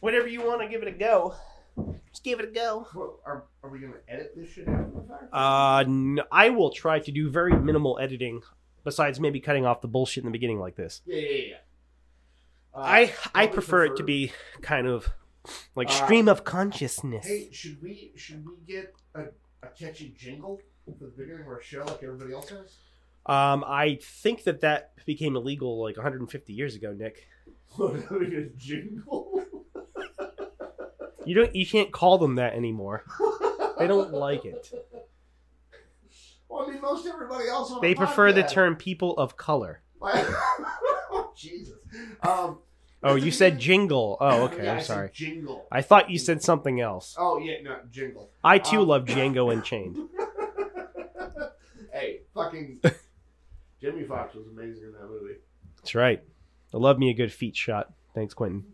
whatever you want to give it a go. Just give it a go. Well, are we going to edit this shit out? No, I will try to do very minimal editing, besides maybe cutting off the bullshit in the beginning like this. Yeah. I prefer it to be kind of like stream of consciousness. Hey, should we get a catchy jingle for the beginning of our show like everybody else has? I think that became illegal like 150 years ago, Nick. What are we gonna jingle? You can't call them that anymore. They don't like it. Well, I mean, most everybody else on the podcast. They prefer the term people of color. Oh, Jesus. Oh, you said jingle. Oh, okay. Yeah, I'm sorry. Jingle. I thought you said something else. Oh, yeah, no, jingle. I, too, love Django Unchained. Hey, fucking Jamie Foxx was amazing in that movie. That's right. I love me a good feet shot. Thanks, Quentin.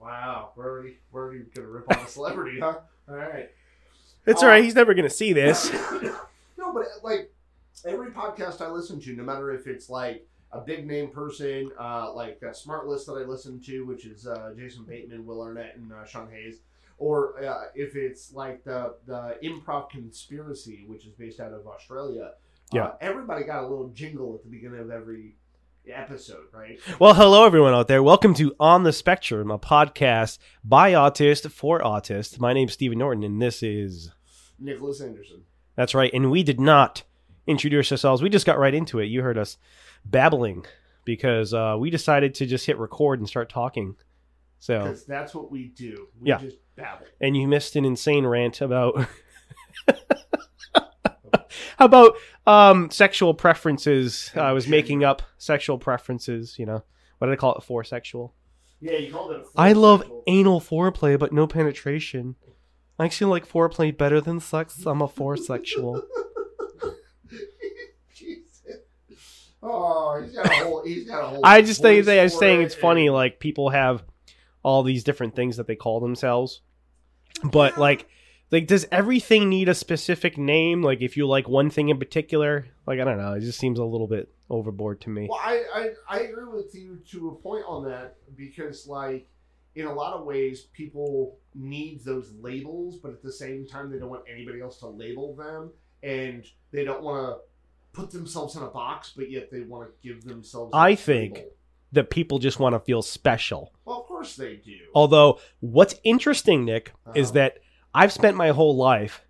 Wow, we're already gonna rip on a celebrity, huh? All right, it's all right. He's never gonna see this. No, but like every podcast I listen to, no matter if it's like a big name person, like a Smart List that I listen to, which is Jason Bateman, Will Arnett, and Sean Hayes, or if it's like the Improv Conspiracy, which is based out of Australia. Yeah, everybody got a little jingle at the beginning of every episode, right? Well, hello everyone out there. Welcome to On the Spectrum, a podcast by autists for autists. My name's Stephen Norton, and this is Nicholas Anderson. That's right, and we did not introduce ourselves. We just got right into it. You heard us babbling because we decided to just hit record and start talking. So because that's what we do. We just babble. And you missed an insane rant about how about sexual preferences? I was making up sexual preferences, you know. What did I call it? Foresexual? Yeah, you called it a foresexual. I love anal foreplay, but no penetration. I actually like foreplay better than sex. I'm a foresexual. Oh, he's got a whole I just think that I'm saying it's funny, like, people have all these different things that they call themselves. But, Like, does everything need a specific name? Like, if you like one thing in particular, like, I don't know. It just seems a little bit overboard to me. Well, I agree with you to a point on that because, like, in a lot of ways, people need those labels, but at the same time, they don't want anybody else to label them, and they don't want to put themselves in a box, but yet they want to give themselves that people just want to feel special. Well, of course they do. Although, what's interesting, Nick, is that I've spent my whole life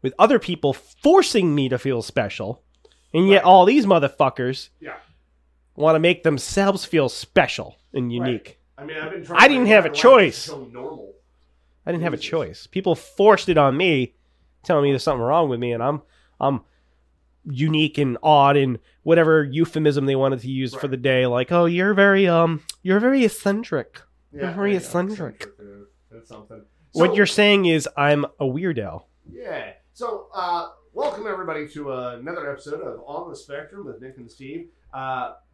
with other people forcing me to feel special, and yet all these motherfuckers want to make themselves feel special and unique. Right. I mean, I've been trying. I didn't have a choice. So normal. I didn't have a choice. People forced it on me, telling me there's something wrong with me, and I'm unique and odd and whatever euphemism they wanted to use for the day. Like, oh, you're very eccentric. Yeah, you're very eccentric. That's something. So, what you're saying is I'm a weirdo. Yeah. So, welcome everybody to another episode of On the Spectrum with Nick and Steve.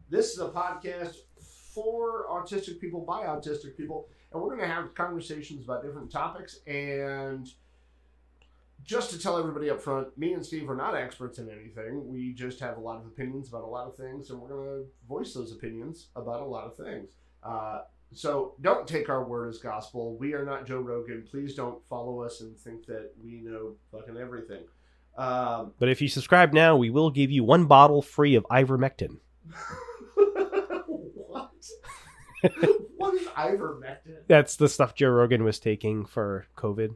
This is a podcast for autistic people by autistic people, and we're going to have conversations about different topics. And just to tell everybody up front, me and Steve are not experts in anything. We just have a lot of opinions about a lot of things, and we're going to voice those opinions about a lot of things. So don't take our word as gospel. We are not Joe Rogan. Please don't follow us and think that we know fucking everything. But if you subscribe now, we will give you one bottle free of ivermectin. What? What is ivermectin? That's the stuff Joe Rogan was taking for COVID.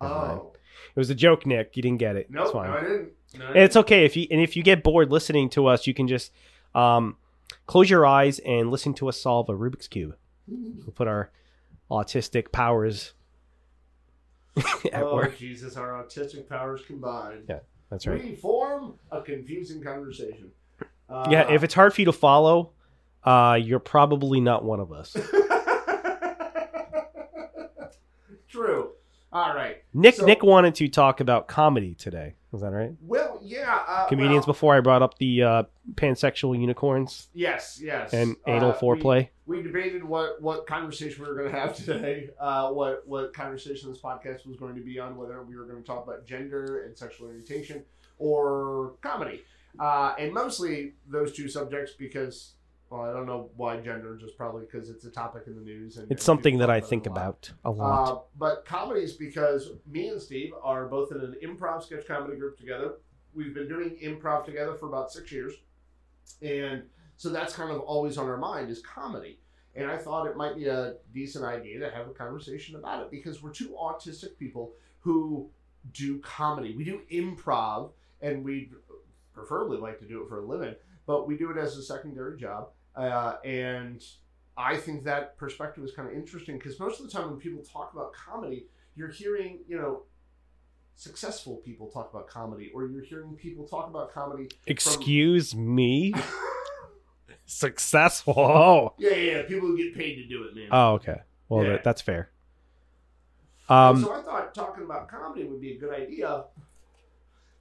Oh. It was a joke, Nick. You didn't get it. Nope, no, I didn't. And it's okay. If you get bored listening to us, you can just close your eyes and listen to us solve a Rubik's Cube. We'll put our autistic powers at work. Oh, Jesus, our autistic powers combined. Yeah, that's right. We form a confusing conversation. Yeah, if it's hard for you to follow, you're probably not one of us. True. All right. Nick wanted to talk about comedy today. Is that right? Well, yeah. Comedians before I brought up the pansexual unicorns. Yes. And anal foreplay. We debated what conversation we were going to have today, what conversation this podcast was going to be on, whether we were going to talk about gender and sexual orientation or comedy. And mostly those two subjects because Well, I don't know why gender, just probably because it's a topic in the news. And it's something that I think about a lot. But comedy is because me and Steve are both in an improv sketch comedy group together. We've been doing improv together for about 6 years. And so that's kind of always on our mind is comedy. And I thought it might be a decent idea to have a conversation about it because we're two autistic people who do comedy. We do improv and we'd preferably like to do it for a living, but we do it as a secondary job. And I think that perspective is kind of interesting because most of the time when people talk about comedy, you're hearing, you know, successful people talk about comedy, or you're hearing people talk about comedy. Excuse me? Successful? Oh. Yeah. People who get paid to do it, man. Oh, okay. Well, yeah. That's fair. So I thought talking about comedy would be a good idea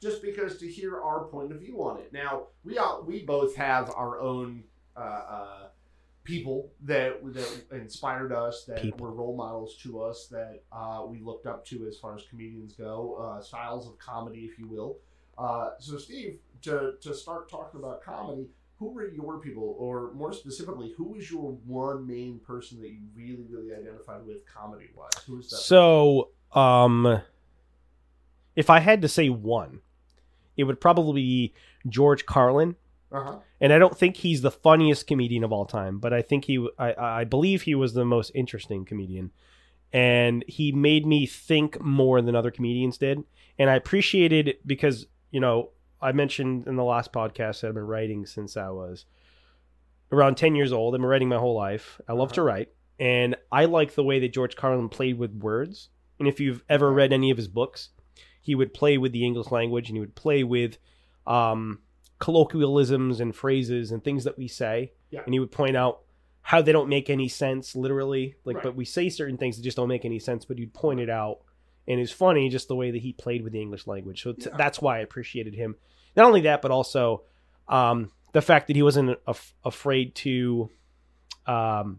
just because to hear our point of view on it. Now, we both have our own... people that inspired us, that were role models to us, that we looked up to as far as comedians go, styles of comedy, if you will. So Steve, to start talking about comedy, who were your people, or more specifically, who was your one main person that you really, really identified with comedy-wise? Who was that? So, if I had to say one, it would probably be George Carlin. Uh-huh. And I don't think he's the funniest comedian of all time, but I think I believe he was the most interesting comedian, and he made me think more than other comedians did. And I appreciated it because, you know, I mentioned in the last podcast that I've been writing since I was around 10 years old. I've been writing my whole life. I love to write. And I like the way that George Carlin played with words. And if you've ever read any of his books, he would play with the English language, and he would play with, colloquialisms and phrases and things that we say. Yeah. And he would point out how they don't make any sense literally. Like, right. But we say certain things that just don't make any sense, but he'd point it out. And it's funny just the way that he played with the English language. So that's why I appreciated him. Not only that, but also the fact that he wasn't afraid to talk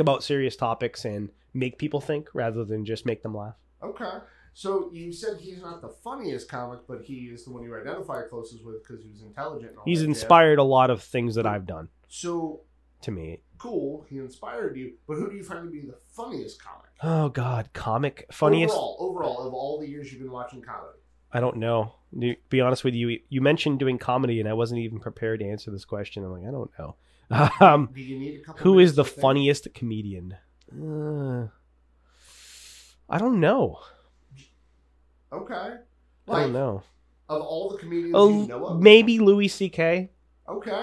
about serious topics and make people think rather than just make them laugh. Okay. So you said he's not the funniest comic, but he is the one you identify closest with because he was intelligent. And all he's inspired a lot of things that I've done. So to me, cool. He inspired you, but who do you find to be the funniest comic? Oh God, comic funniest overall of all the years you've been watching comedy. I don't know. To be honest with you, you mentioned doing comedy, and I wasn't even prepared to answer this question. I'm like, I don't know. Do you need a couple who is the funniest comedian? I don't know. Okay. Like, I don't know. Of all the comedians you know of? Maybe Louis C.K. Okay. All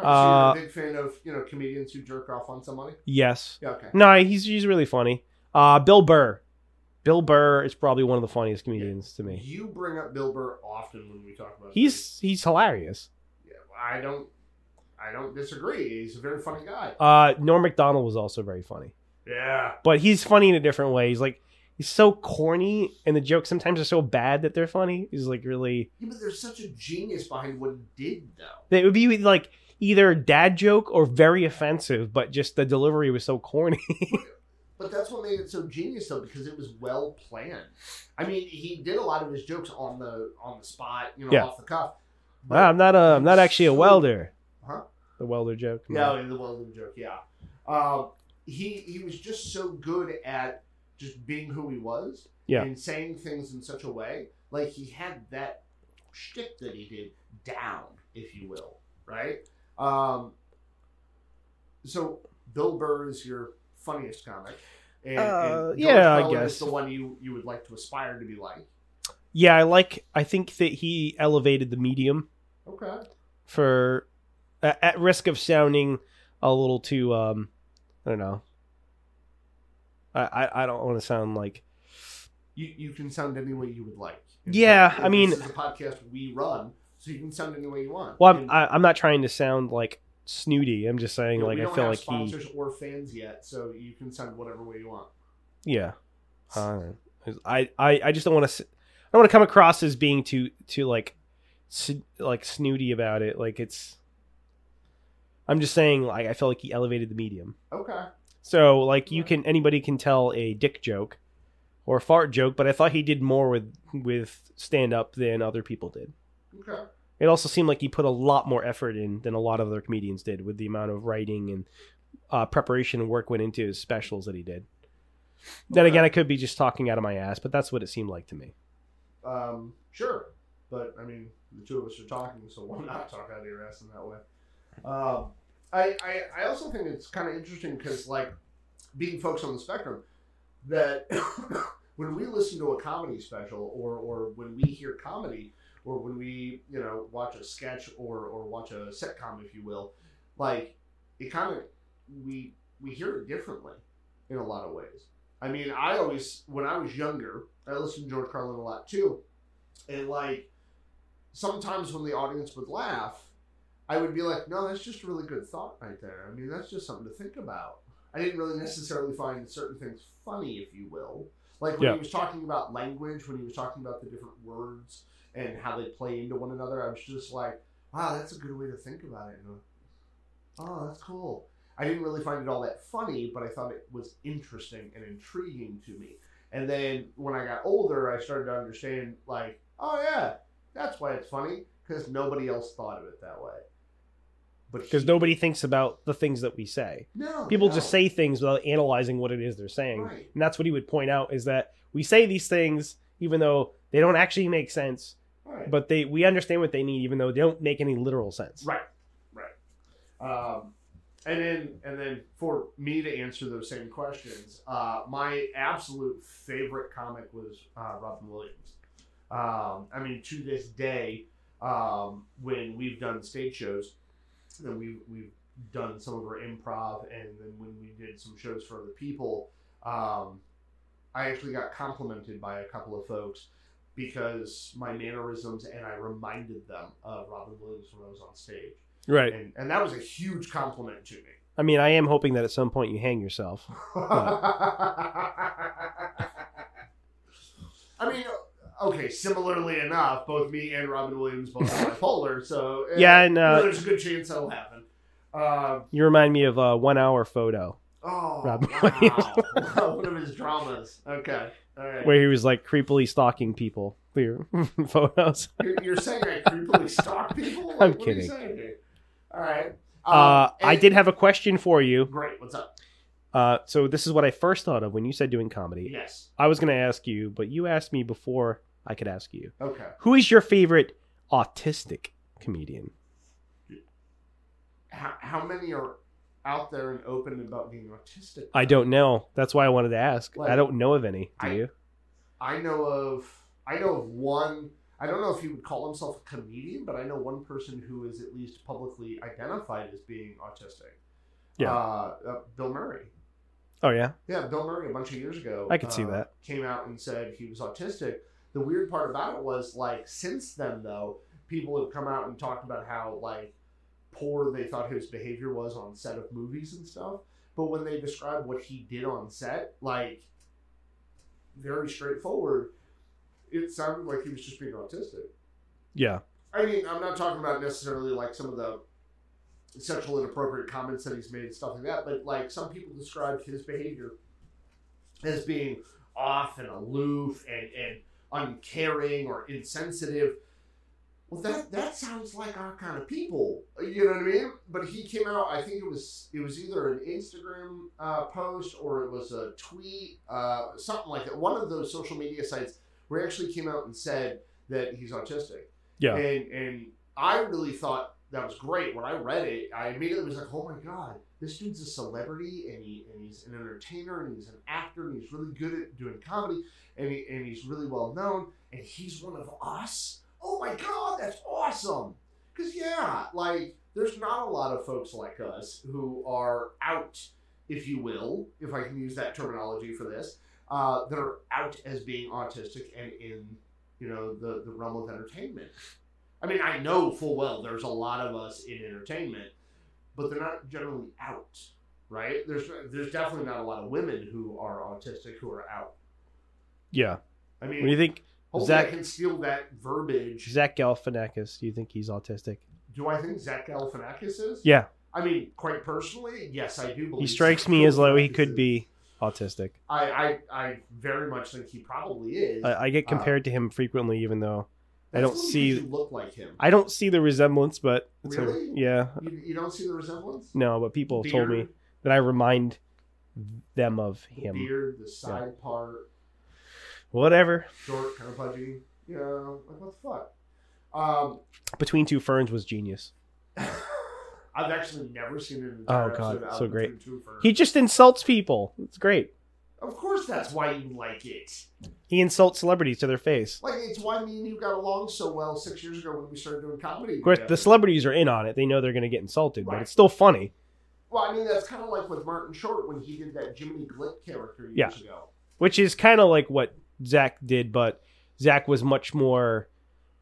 right. So you're a big fan of, you know, comedians who jerk off on somebody? Yes. Yeah, okay. No, he's really funny. Bill Burr. Bill Burr is probably one of the funniest comedians to me. You bring up Bill Burr often when we talk about He's hilarious. Yeah, I don't disagree. He's a very funny guy. Norm Macdonald was also very funny. Yeah. But he's funny in a different way. He's like, he's so corny, and the jokes sometimes are so bad that they're funny. He's like really... Yeah, but there's such a genius behind what he did, though. It would be like either a dad joke or very offensive, but just the delivery was so corny. But that's what made it so genius, though, because it was well planned. I mean, he did a lot of his jokes on the spot, you know, off the cuff. No, I'm not actually a welder. Huh? The welder joke. Yeah, the welder joke, yeah. He was just so good at just being who he was and saying things in such a way. Like, he had that shtick that he did down, if you will, right? So Bill Burr is your funniest comic. And yeah, I guess. Is the one you would like to aspire to be like. Yeah, I think that he elevated the medium. Okay. For, at risk of sounding a little too, I don't know. I don't want to sound like... You can sound any way you would like. I mean... This is a podcast we run, so you can sound any way you want. Well, I'm not trying to sound like snooty. I'm just saying, you know, I feel like he... We don't have sponsors or fans yet, so you can sound whatever way you want. Yeah. I just don't want to... I don't want to come across as being too snooty about it. Like, it's... I'm just saying, like, I feel like he elevated the medium. Okay. So, like, anybody can tell a dick joke or a fart joke, but I thought he did more with stand-up than other people did. Okay. It also seemed like he put a lot more effort in than a lot of other comedians did, with the amount of writing and preparation and work went into his specials that he did. Then again, I could be just talking out of my ass, but that's what it seemed like to me. Sure. But, I mean, the two of us are talking, so why not talk out of your ass in that way? I also think it's kind of interesting because, like, being folks on the spectrum, that when we listen to a comedy special or when we hear comedy or when we, you know, watch a sketch or watch a sitcom, if you will, like, it kind of, we hear it differently in a lot of ways. I mean, I always, when I was younger, I listened to George Carlin a lot too. And, like, sometimes when the audience would laugh, I would be like, no, that's just a really good thought right there. I mean, that's just something to think about. I didn't really necessarily find certain things funny, if you will. Like when he was talking about language, when he was talking about the different words and how they play into one another, I was just like, wow, that's a good way to think about it. And, oh, that's cool. I didn't really find it all that funny, but I thought it was interesting and intriguing to me. And then when I got older, I started to understand, like, oh, yeah, that's why it's funny, because nobody else thought of it that way. Because nobody thinks about the things that we say. No, people just say things without analyzing what it is they're saying. Right. And that's what he would point out, is that we say these things even though they don't actually make sense. Right. But we understand what they mean even though they don't make any literal sense. Right, right. And then for me to answer those same questions, my absolute favorite comic was Robin Williams. I mean, to this day, when we've done stage shows, and we've done some of our improv, and then when we did some shows for other people, I actually got complimented by a couple of folks because my mannerisms, and I reminded them of Robin Williams when I was on stage. Right. And that was a huge compliment to me. I mean, I am hoping that at some point you hang yourself. I mean, okay, similarly enough, both me and Robin Williams both are bipolar, so yeah, and, there's a good chance that'll happen. You remind me of a 1 hour photo. Oh, Robin Williams. One of his dramas. Okay. All right. Where he was like creepily stalking people for your photos. You're saying I creepily stalk people? Like, I'm kidding. What are you saying? All right. I did have a question for you. Great. What's up? So this is what I first thought of when you said doing comedy. Yes. I was going to ask you, but you asked me before I could ask you. Okay. Who is your favorite autistic comedian? How many are out there and open about being autistic? I don't know. That's why I wanted to ask. Like, I don't know of any. Do you? I know of one. I don't know if he would call himself a comedian, but I know one person who is at least publicly identified as being autistic. Yeah. Bill Murray. Oh, yeah? Yeah, Bill Murray a bunch of years ago. I could see that. Came out and said he was autistic. The weird part about it was, like, since then, though, people have come out and talked about how, like, poor they thought his behavior was on set of movies and stuff. But when they describe what he did on set, like, very straightforward, it sounded like he was just being autistic. Yeah. I mean, I'm not talking about necessarily, like, some of the sexual inappropriate comments that he's made and stuff like that, but like some people described his behavior as being off and aloof and uncaring or insensitive. Well, that sounds like our kind of people, you know what I mean? But he came out, I think it was either an Instagram post or it was a tweet, something like that. One of those social media sites where he actually came out and said that he's autistic. Yeah. And I really thought that was great. When I read it, I immediately was like, oh my God, this dude's a celebrity and he's an entertainer and he's an actor and he's really good at doing comedy and he's really well known and he's one of us. Oh my God, that's awesome. Because yeah, like there's not a lot of folks like us who are out, if you will, if I can use that terminology for this, that are out as being autistic and in, you know, the realm of entertainment. I mean, I know full well there's a lot of us in entertainment, but they're not generally out, right? There's definitely not a lot of women who are autistic who are out. Yeah. I mean, when you think I can steal that verbiage. Zach Galifianakis, do you think he's autistic? Do I think Zach Galifianakis is? Yeah. I mean, quite personally, yes, I do believe he strikes me as though he could be autistic. I very much think he probably is. I get compared to him frequently, even though I don't see. You look like him. I don't see the resemblance, but it's really, yeah. You don't see the resemblance? No, but people told me that I remind them of him. The beard, the side part, whatever. Short, kind of pudgy. You know, like what the fuck? Between Two Ferns was genius. I've actually never seen an entire episode out so great. Between Two Ferns. He just insults people. It's great. Of course that's why you like it. He insults celebrities to their face. Like, it's why me and you got along so well 6 years ago when we started doing comedy. Of course, the celebrities are in on it. They know they're going to get insulted, right. But it's still funny. Well, I mean, that's kind of like with Martin Short when he did that Jiminy Glick character years ago. Which is kind of like what Zach did, but Zach was much more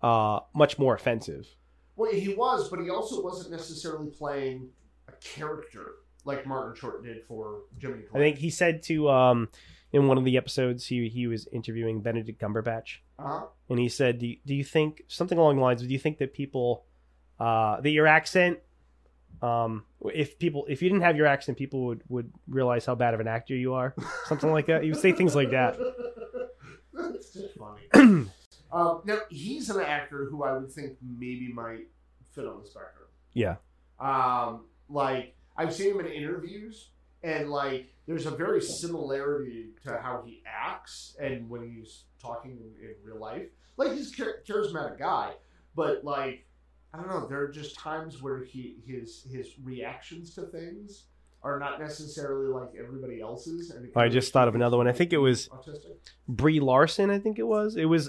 offensive. Well, he was, but he also wasn't necessarily playing a character like Martin Short did for Jiminy Glick. I think he said to, in one of the episodes, he was interviewing Benedict Cumberbatch. Uh-huh. And he said, do you think, something along the lines of, do you think that people, that your accent, if you didn't have your accent, people would realize how bad of an actor you are? Something like that. He would say things like that. That's just funny. Now, he's an actor who I would think maybe might fit on the spectrum. Yeah. Like, I've seen him in interviews, and like, there's a very similarity to how he acts and when he's talking in real life. Like, he's a charismatic guy, but like, I don't know. There are just times where his reactions to things are not necessarily like everybody else's. And I just thought of another one. I think it was autistic. Brie Larson. I think it was. It was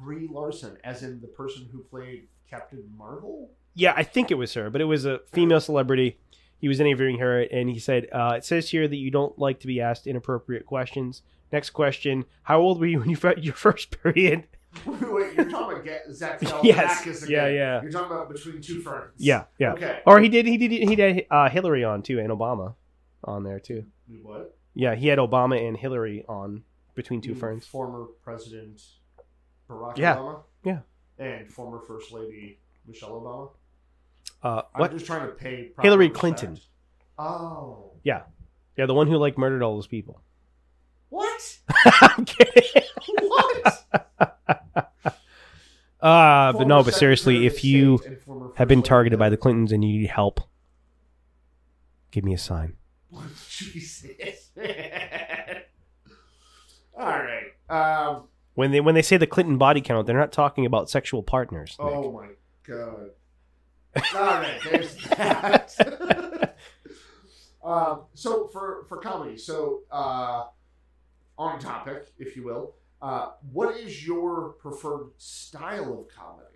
Brie Larson, as in the person who played Captain Marvel. Yeah, I think it was her, but it was a female celebrity. He was interviewing her, and he said, it says here that you don't like to be asked inappropriate questions. Next question, how old were you when you had your first period? Wait, you're talking about Zach Galifianakis again. Yeah. You're talking about Between Two Ferns. Yeah. Okay. Or he did Hillary on, too, and Obama on there, too. What? Yeah, he had Obama and Hillary on Between Two Ferns. Former President Barack Obama? Yeah. And former First Lady Michelle Obama? What? I'm just trying to pay Hillary Clinton. Respect. Oh. Yeah, the one who like murdered all those people. What? I'm kidding. What? But seriously, if you have been targeted by the Clintons and you need help, give me a sign. Jesus. All right. When they say the Clinton body count, they're not talking about sexual partners. Nick. Oh my God. All right, there's that. So for comedy, on topic, if you will, what is your preferred style of comedy?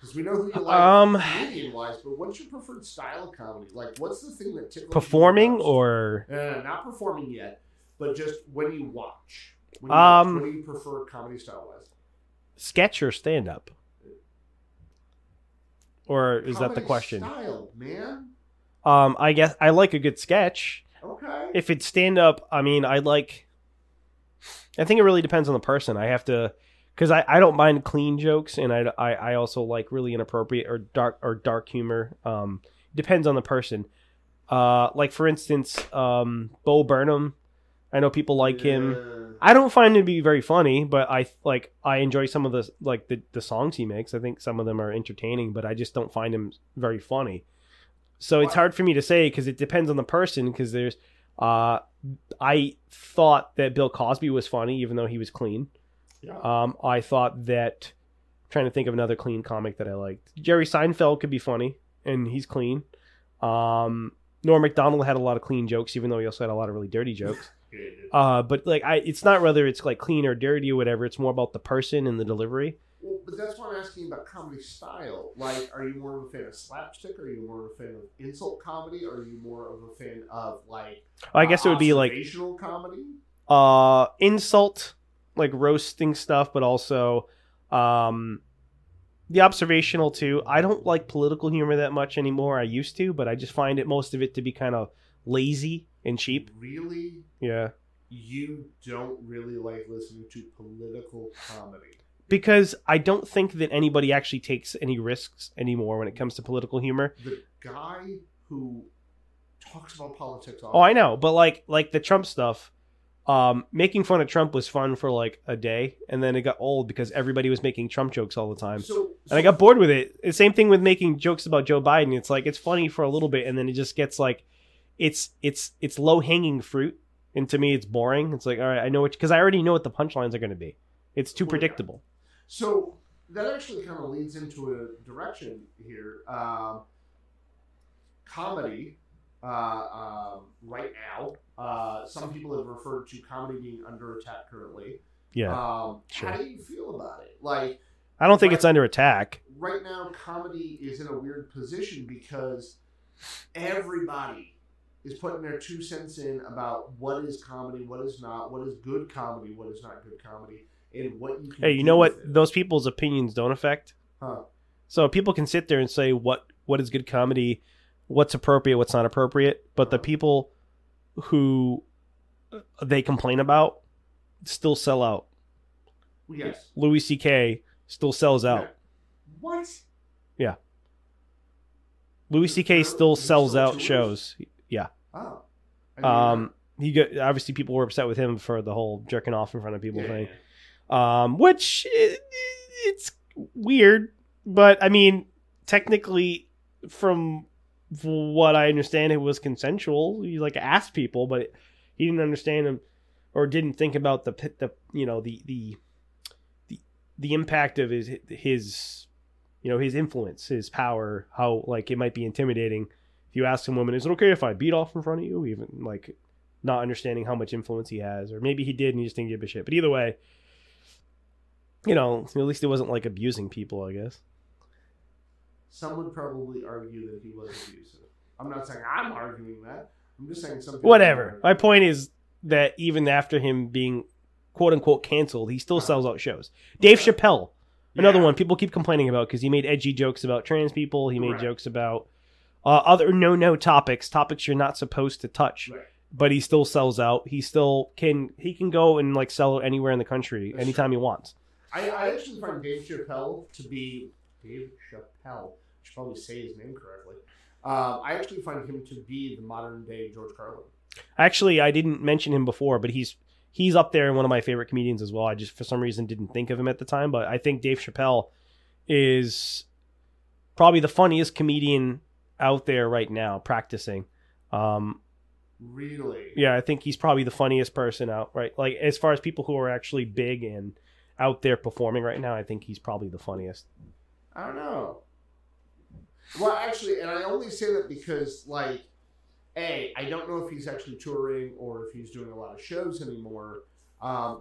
Because we know who you like comedian-wise, but what's your preferred style of comedy? Like, what's the thing that tickles performing you most? Or not performing yet, but just when you watch. What do you prefer comedy style-wise? Sketch or stand-up? Or is comedy that the question? Style, man. I guess I like a good sketch. Okay. If it's stand up, I mean, I think it really depends on the person. I have to, because I don't mind clean jokes, and I also like really inappropriate or dark humor. Depends on the person. Like for instance, Bo Burnham. I know people like him. I don't find him to be very funny, but I enjoy some of the songs he makes. I think some of them are entertaining, but I just don't find him very funny. So it's hard for me to say because it depends on the person. Because there's, I thought that Bill Cosby was funny, even though he was clean. Yeah. I thought that. Trying to think of another clean comic that I liked. Jerry Seinfeld could be funny, and he's clean. Norm Macdonald had a lot of clean jokes, even though he also had a lot of really dirty jokes. But like, it's not whether it's like clean or dirty or whatever. It's more about the person and the delivery. Well, but that's why I'm asking about comedy style. Like, are you more of a fan of slapstick? Are you more of a fan of insult comedy? Or are you more of a fan of like? I guess it would be like observational comedy. Insult, like roasting stuff, but also, the observational too. I don't like political humor that much anymore. I used to, but I just find most of it to be kind of lazy and cheap. Really? Yeah. You don't really like listening to political comedy. Because I don't think that anybody actually takes any risks anymore when it comes to political humor. The guy who talks about politics often. Oh, I know. But like the Trump stuff, Making fun of Trump was fun for like a day, and then it got old because everybody was making Trump jokes all the time. So I got bored with it. The same thing with making jokes about Joe Biden. It's like, it's funny for a little bit, and then it just gets like, it's low hanging fruit. And to me, it's boring. It's like, all right, I know what, because I already know what the punchlines are going to be. It's too predictable. So that actually kind of leads into a direction here. Comedy, right now, some people have referred to comedy being under attack currently. Yeah. Sure. How do you feel about it? Like, I don't think it's under attack. Right now, comedy is in a weird position because everybody is putting their 2 cents in about what is comedy, what is not, what is good comedy, what is not good comedy, and what you can Hey, you know what? Those people's opinions don't affect. Huh. So people can sit there and say what is good comedy, what's appropriate, what's not appropriate, but the people who they complain about still sell out. Yes. Louis C.K. still sells out. What? Yeah. Louis C.K. still sells out shows. Yeah. Oh. He got, obviously people were upset with him for the whole jerking off in front of people thing. Yeah. Which it's weird, but I mean, technically, from what I understand, it was consensual. He like asked people, but he didn't understand them or didn't think about the impact of his influence, his power, how like it might be intimidating. If you ask a woman, is it okay if I beat off in front of you? Even like not understanding how much influence he has, or maybe he did and he just didn't give a shit. But either way, you know, at least it wasn't like abusing people, I guess. Some would probably argue that he was abusive. I'm not saying I'm arguing that. I'm just saying something. Whatever. My point is that even after him being quote unquote canceled, he still sells out shows. Dave Chappelle, another one people keep complaining about because he made edgy jokes about trans people. He made jokes about other no topics you're not supposed to touch, but he still sells out. He still can go and like sell anywhere in the country anytime he wants. I actually find Dave Chappelle, I should probably say his name correctly. I actually find him to be the modern day George Carlin. Actually, I didn't mention him before, but he's up there in one of my favorite comedians as well. I just for some reason didn't think of him at the time, but I think Dave Chappelle is probably the funniest comedian out there right now practicing. Really? Yeah, I think he's probably the funniest person out, right? Like as far as people who are actually big and out there performing right now, I think he's probably the funniest. I don't know. Well, actually, and I only say that because like, A, I don't know if he's actually touring or if he's doing a lot of shows anymore.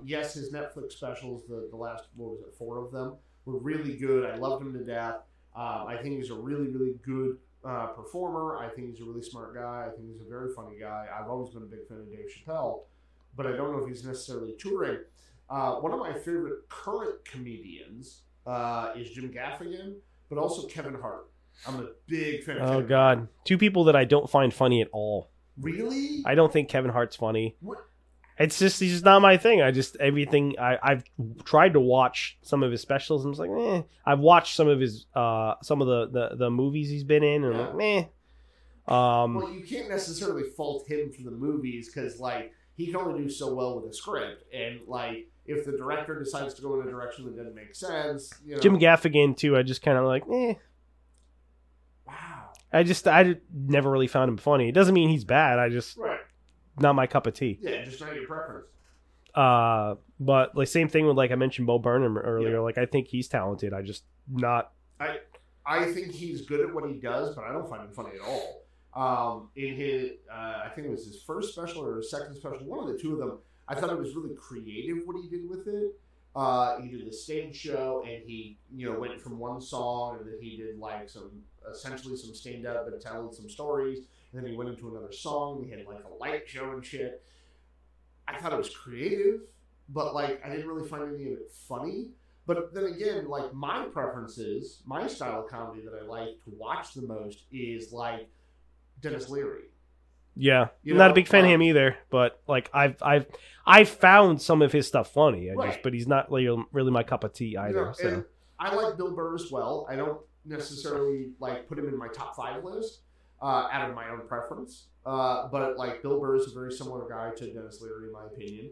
Yes, his Netflix specials, the last, what was it, 4 of them, were really good. I loved him to death. I think he's a really, really good performer. I think he's a really smart guy. I think he's a very funny guy. I've always been a big fan of Dave Chappelle, but I don't know if he's necessarily touring. One of my favorite current comedians is Jim Gaffigan, but also Kevin Hart. I'm a big fan of Kevin Hart. Oh, God. 2 people that I don't find funny at all. Really? I don't think Kevin Hart's funny. What? It's just, he's just not my thing. I've tried to watch some of his specials and I'm just like, eh. I've watched some of his, some of the movies he's been in and I'm like, meh. Well, you can't necessarily fault him for the movies because, like, he can only do so well with a script. And, like, if the director decides to go in a direction that doesn't make sense, you know. Jim Gaffigan, too, I just kind of like, eh. Wow. I never really found him funny. It doesn't mean he's bad. I just... Right. Not my cup of tea. Yeah, just not your preference. But like same thing with like I mentioned Bo Burnham earlier. Yeah. Like I think he's talented. I just not. I think he's good at what he does, but I don't find him funny at all. In his, I think it was his first special or his second special, one of the two of them. I thought it was really creative what he did with it. He did the stage show, and he went from one song, and then he did like essentially some stand up and telling some stories. And then he went into another song. He had like a light show and shit. I thought it was creative, but like I didn't really find any of it funny. But then again, like my preferences, my style of comedy that I like to watch the most is like Dennis Leary. Yeah, I'm not a big fan of him either. But like I've found some of his stuff funny. But he's not really my cup of tea either. So I like Bill Burr as well. I don't necessarily like put him in my top 5 list. Out of my own preference, But like Bill Burr is a very similar guy to Dennis Leary, in my opinion.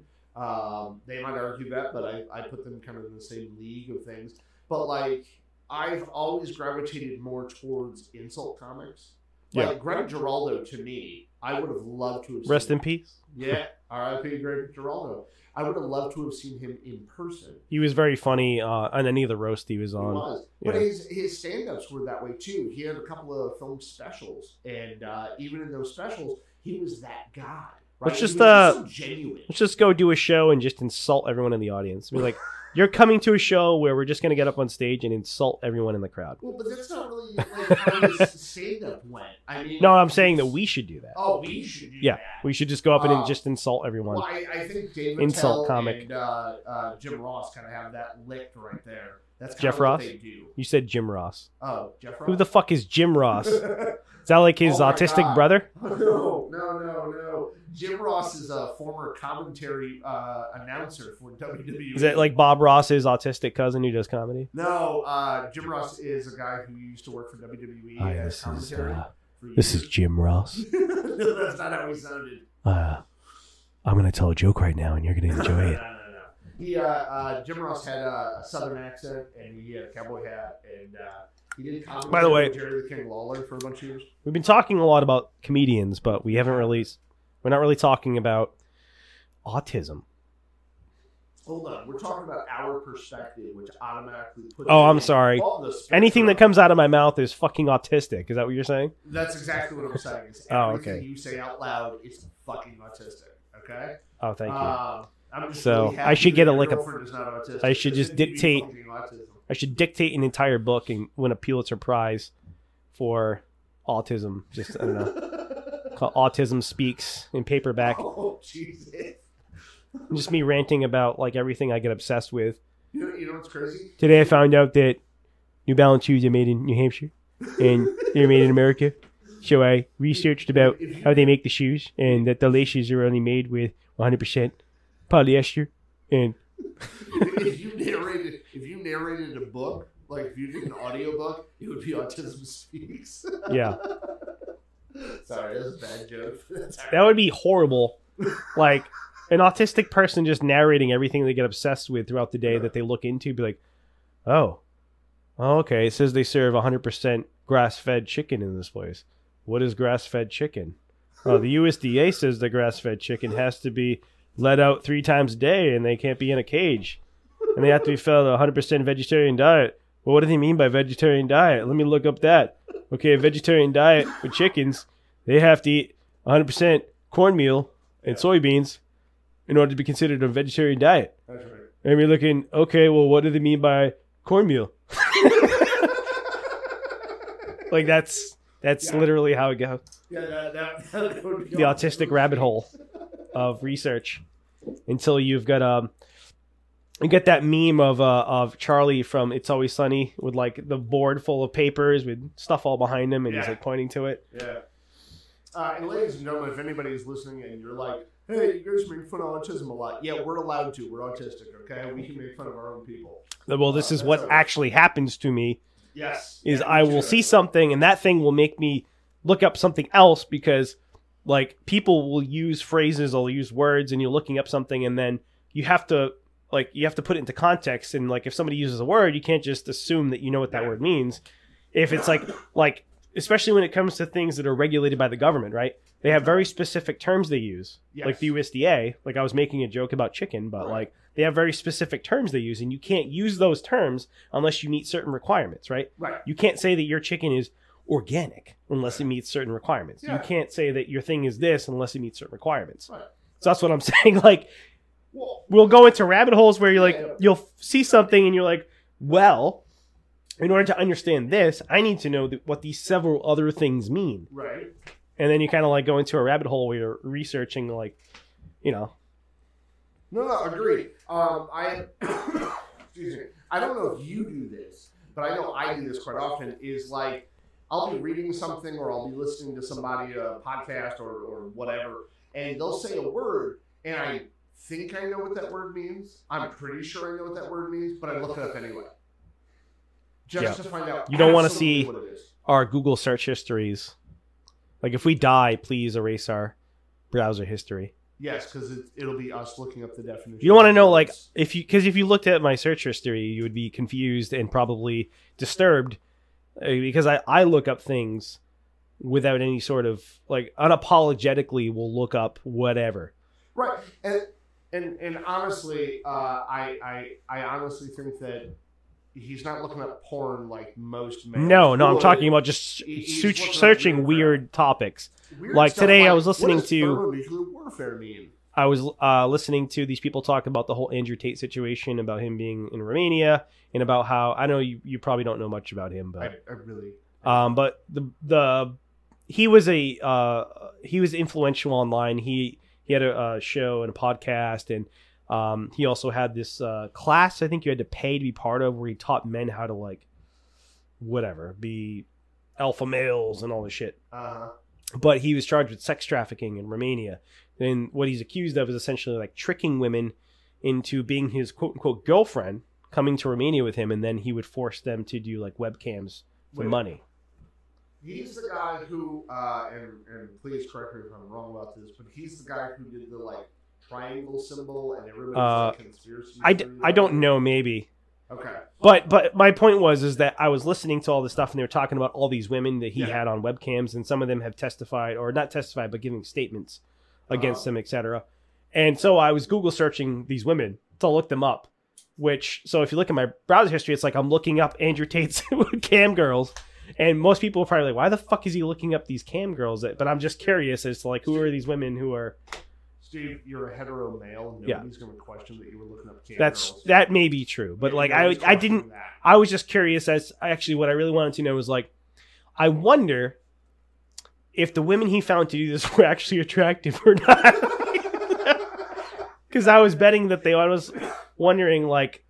They might argue that, but I put them kind of in the same league of things. But like, I've always gravitated more towards insult comics. Like Greg Giraldo, to me, I would have loved to have seen Rest in peace. Yeah, R.I.P. Greg Giraldo. I would have loved to have seen him in person. He was very funny on any of the roast he was on. He was. Yeah. But his stand-ups were that way, too. He had a couple of film specials, and even in those specials, he was that guy. Right? He was so genuine. Let's just go do a show and just insult everyone in the audience. Be like, you're coming to a show where we're just going to get up on stage and insult everyone in the crowd. Well, but that's not really like how this stand-up went. I mean, no, I'm saying that we should do that. Oh, we should do that. Yeah, we should just go up and just insult everyone. Well, I think Dave insult comic and Jim Ross kind of have that licked right there. That's kind of what they do. You said Jim Ross. Oh, Jeff Ross? Who the fuck is Jim Ross? Is that like his autistic brother? No. Jim Ross is a former commentary announcer for WWE. Is that like Bob Ross's autistic cousin who does comedy? No, Jim Ross is a guy who used to work for WWE as commentary. This is Jim Ross. No, that's not how he sounded. I'm going to tell a joke right now, and you're going to enjoy it. No. Jim Ross had a southern accent, and he had a cowboy hat, and... He did comedy By the way, with Jerry the King Lawler for a bunch of years. We've been talking a lot about comedians, but we haven't really... We're not really talking about autism. Hold on. We're talking about our perspective, which automatically puts... Oh, I'm sorry. Anything that comes out of my mouth is fucking autistic. Is that what you're saying? That's exactly what I'm saying. It's everything you say out loud is fucking autistic. Okay? Oh, thank you. I should get I should just dictate... I should dictate an entire book and win a Pulitzer Prize for autism. Just, I don't know. Called Autism Speaks in paperback. Oh, Jesus. Just me ranting about like everything I get obsessed with. You know what's crazy? Today I found out that New Balance shoes are made in New Hampshire and they're made in America. So I researched about how they make the shoes and that the laces are only made with 100% polyester and... Narrated a book, like if you did an audio book, it would be Autism Speaks. Yeah. Sorry, that was a bad joke. That would be horrible. Like an autistic person just narrating everything they get obsessed with throughout the day that they look into, be like, oh, okay, it says they serve 100% grass-fed chicken in this place. What is grass-fed chicken? The USDA says the grass-fed chicken has to be let out 3 times a day and they can't be in a cage. And they have to be fed a 100% vegetarian diet. Well, what do they mean by vegetarian diet? Let me look up that. Okay, a vegetarian diet with chickens, they have to eat 100% cornmeal and soybeans in order to be considered a vegetarian diet. That's right. And we're looking, okay, well, what do they mean by cornmeal? Like that's literally how it goes. Yeah, that would be the autistic rabbit hole of research until you've got You get that meme of Charlie from It's Always Sunny with like the board full of papers with stuff all behind him and he's like pointing to it. Yeah. And ladies and gentlemen, if anybody's listening and you're like, hey, you guys make fun of autism a lot. Yeah, we're allowed to. We're autistic, okay? We can make fun of our own people. Well, this is what actually happens to me. Yes. Is I will see something and that thing will make me look up something else because like people will use phrases, they'll use words and you're looking up something and then you have to... Like, you have to put it into context, and, like, if somebody uses a word, you can't just assume that you know what that word means. If it's, like, especially when it comes to things that are regulated by the government, right? They have very specific terms they use. Yes. Like the USDA. Like, I was making a joke about chicken, but, like, they have very specific terms they use, and you can't use those terms unless you meet certain requirements, right? Right. You can't say that your chicken is organic unless it meets certain requirements. Yeah. You can't say that your thing is this unless it meets certain requirements. Right. So that's what I'm saying, like... We'll go into rabbit holes where you're like, you'll see something and you're like, well, in order to understand this, I need to know what these several other things mean. Right. And then you kind of like go into a rabbit hole where you're researching, like, you know. No, agreed. Excuse me. I don't know if you do this, but I know I do this quite often is like, I'll be reading something or I'll be listening to somebody, a podcast or whatever, and they'll say a word and I think I know what that word means. I'm pretty sure I know what that word means, but I look it up anyway. Just to find out. You don't want to see our Google search histories Like, if we die, please erase our browser history. Yes, because it'll be us looking up the definition. You don't want to know, like, if you looked at my search history, you would be confused and probably disturbed, because I look up things without any sort of, like, unapologetically will look up whatever. Right. And honestly, I honestly think that he's not looking up porn like most men. No, I'm talking about just searching weird topics. Like today, I was listening to. What does nuclear warfare mean? I was listening to these people talk about the whole Andrew Tate situation, about him being in Romania, and about how I know you probably don't know much about him, but I really. But he was influential online. He had a show and a podcast, and he also had this class I think you had to pay to be part of, where he taught men how to, like, whatever, be alpha males and all this shit. Uh-huh. But he was charged with sex trafficking in Romania. And what he's accused of is essentially, like, tricking women into being his quote-unquote girlfriend, coming to Romania with him, and then he would force them to do, like, webcams for money. He's the guy who, and please correct me if I'm wrong about this, but he's the guy who did the, like, triangle symbol and everybody's like conspiracy. I don't know, maybe. Okay. But my point was that I was listening to all this stuff, and they were talking about all these women that he had on webcams, and some of them have testified, or not testified, but giving statements against them, etc. And so I was Google searching these women to look them up, which, so if you look at my browser history, it's like I'm looking up Andrew Tate's cam girls, and most people are probably like, why the fuck is he looking up these cam girls? But I'm just curious as to, like, who are these women who are... Steve, you're a hetero male. Nobody's going to question that you were looking up cam girls. That may be true, but I didn't. That. I was just curious. What I really wanted to know was, like, I wonder if the women he found to do this were actually attractive or not. Because I was betting that I was wondering, like,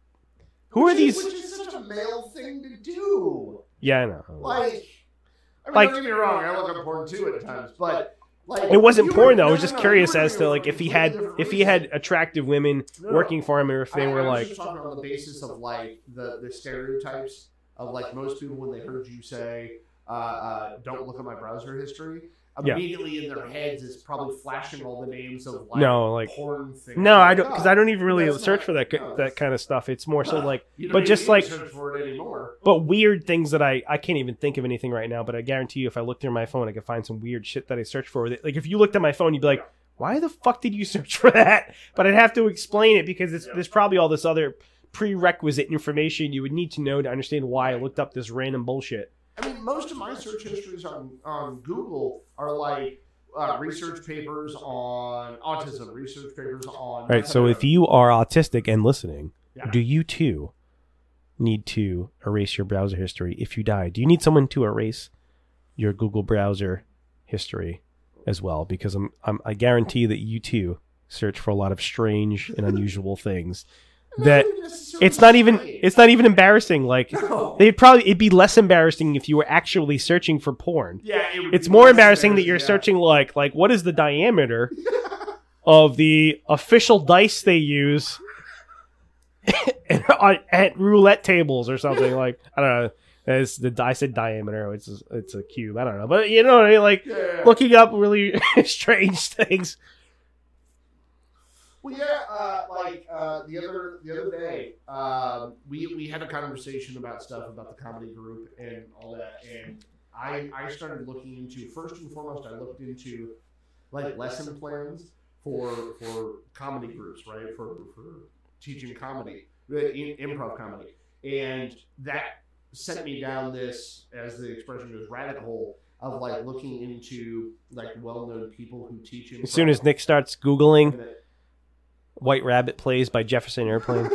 who are these? Which is such a male thing to do. Yeah, I know. Like, I mean, don't get me wrong. I look up porn too at times, but. Like, it wasn't porn though. I was just curious as to, like, if he had attractive women working for him, or if they were, like, just talking on the basis of, like, the stereotypes of, like, most people when they heard you say don't look at my browser history, immediately in their heads is probably flashing all the names of, like, porn things. No, I don't, because I don't even really search for that kind of stuff. It's more so like, but just like, but weird things that I can't even think of anything right now. But I guarantee you, if I looked through my phone, I could find some weird shit that I searched for. Like, if you looked at my phone, you'd be like, "Why the fuck did you search for that?" But I'd have to explain it, because there's probably all this other prerequisite information you would need to know to understand why I looked up this random bullshit. I mean, most of my search histories on Google are, like, research papers on autism, research papers on... All right, so if you are autistic and listening, do you too need to erase your browser history if you die? Do you need someone to erase your Google browser history as well? Because I guarantee that you too search for a lot of strange and unusual things. That it's not even embarrassing. Like, they'd probably, it'd be less embarrassing if you were actually searching for porn. Yeah, it's more embarrassing that you're searching like what is the diameter of the official dice they use at roulette tables or something. Like, I don't know. It's I said diameter. It's a cube. I don't know, but you know what I mean. Like looking up really strange things. Well, the other day, we had a conversation about stuff about the comedy group and all that, and I started looking into, first and foremost, I looked into, like, lesson plans for comedy groups, right, for teaching comedy, improv comedy, and that sent me down this, as the expression goes, rabbit hole of, like, looking into, like, well-known people who teach improv. As soon as Nick starts Googling... White Rabbit Plays by Jefferson Airplane.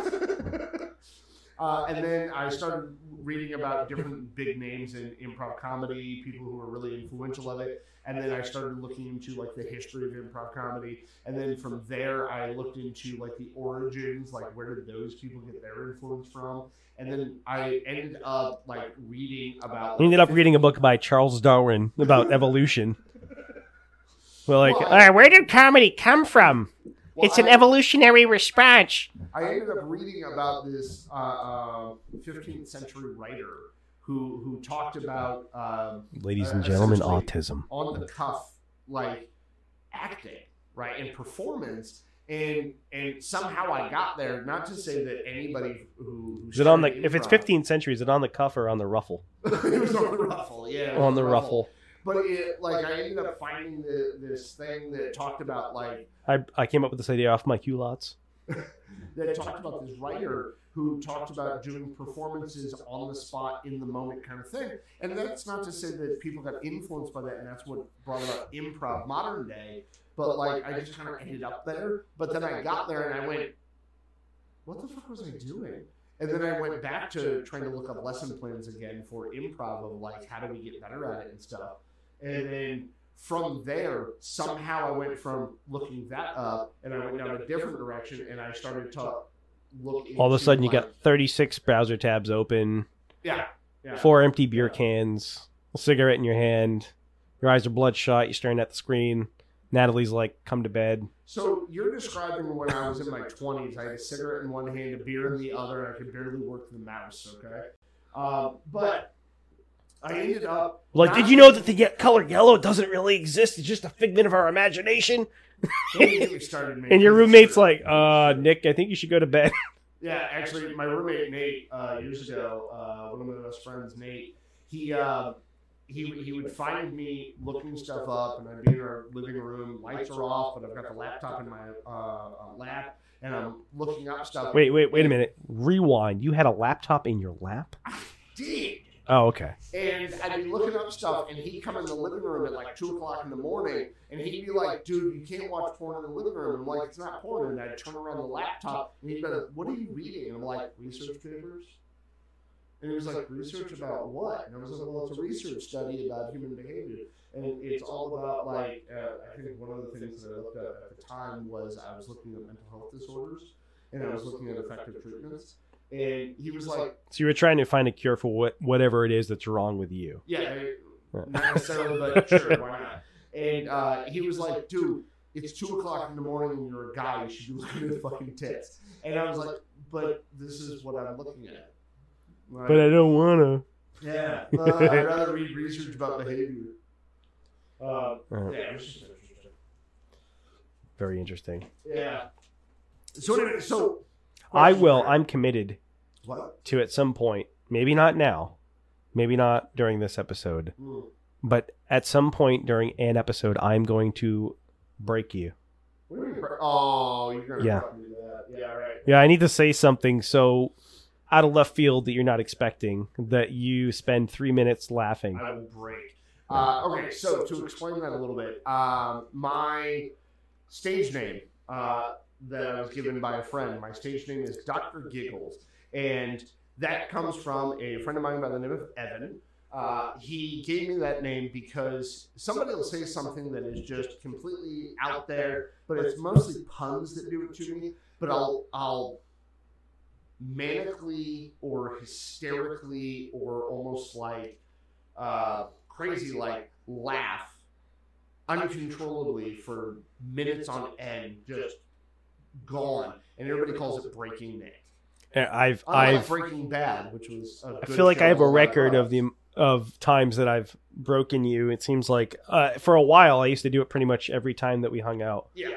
And then I started reading about different big names in improv comedy, people who were really influential of it. And then I started looking into, like, the history of improv comedy. And then from there, I looked into, like, the origins, like, where did those people get their influence from? And then I ended up, like, reading about... You ended up reading a book by Charles Darwin about evolution. Well, like, where did comedy come from? Well, it's an evolutionary response. I ended up reading about this 15th century writer who talked about ladies and gentlemen, autism on the cuff, like acting, right, and performance. And somehow I got there. Not to say that anybody who is it on the if it's 15th century, is it on the cuff or on the ruffle? It was on the ruffle, yeah. On the ruffle. But it, like, I ended up finding this thing that talked about, like, I came up with this idea off my culottes. That talked about this writer who talked about doing performances on the spot, in the moment kind of thing. And that's not to say that people got influenced by that, and that's what brought about improv modern day. But, like, I just kind of ended up there. But then I got there, and I went, what the fuck was I doing? And then I went back to trying to look up lesson plans again for improv of, like, how do we get better at it and stuff. And then from there, somehow I went from looking that up, and I went down a different direction, and I started to look into all of a sudden, you got 36 browser tabs open. Yeah. Yeah. 4 empty beer cans, a cigarette in your hand. Your eyes are bloodshot. You're staring at the screen. Natalie's like, come to bed. So you're describing when I was in my 20s. I had a cigarette in one hand, a beer in the other. I could barely work the mouse, okay? But I ended up... Like, did you know that the color yellow doesn't really exist? It's just a figment of our imagination? Don't get me started, man. And your roommate's like, Nick, I think you should go to bed. Yeah, actually, my roommate, Nate, years ago, one of my best friends, Nate, he would find me looking stuff up, and I'd be in our living room, lights are off, but I've got the laptop in my lap, and I'm looking up stuff. Wait a minute. Rewind. You had a laptop in your lap? I did. Oh, okay. And I'd be looking up stuff, and he'd come in the living room at like 2 o'clock in the morning, and he'd be like, dude, you can't watch porn in the living room. I'm like, it's not porn. And I'd turn around the laptop, and he'd be like, what are you reading? And I'm like, research papers? And it was like, research about what? And I was like, well, it's a research study about human behavior. And it's all about, like, I think one of the things that I looked at the time was I was looking at mental health disorders, and I was looking at effective treatments. And he was like... So you were trying to find a cure for whatever it is that's wrong with you. Yeah, not necessarily, but sure, why not? And he was like, dude, it's 2 o'clock in the morning and you're a guy, you should be looking at fucking tits. And I was like, but this is what I'm looking at. Right. But I don't want to. Yeah. I'd rather read research about behavior. Yeah, it was just interesting. Very interesting. Yeah. So I will. I'm committed to at some point, maybe not now, maybe not during this episode, but at some point during an episode, I'm going to break you. What do you mean? Oh, you're going to fucking do that. Yeah, right. Yeah, I need to say something so... out of left field that you're not expecting, that you spend 3 minutes laughing. I will break. Okay, so to explain that a little bit, my stage name that I was given by a friend, my stage name is Dr. Giggles, and that comes from a friend of mine by the name of Evan. He gave me that name because somebody will say something that is just completely out there, but it's mostly puns that do it to me, but I'll manically or hysterically or almost like crazy like laugh uncontrollably for minutes on end, just gone, and everybody calls it Breaking Nick. I've Breaking Bad, which was a good I feel like I have a record of times that I've broken you. It seems like for a while I used to do it pretty much every time that we hung out. Yeah.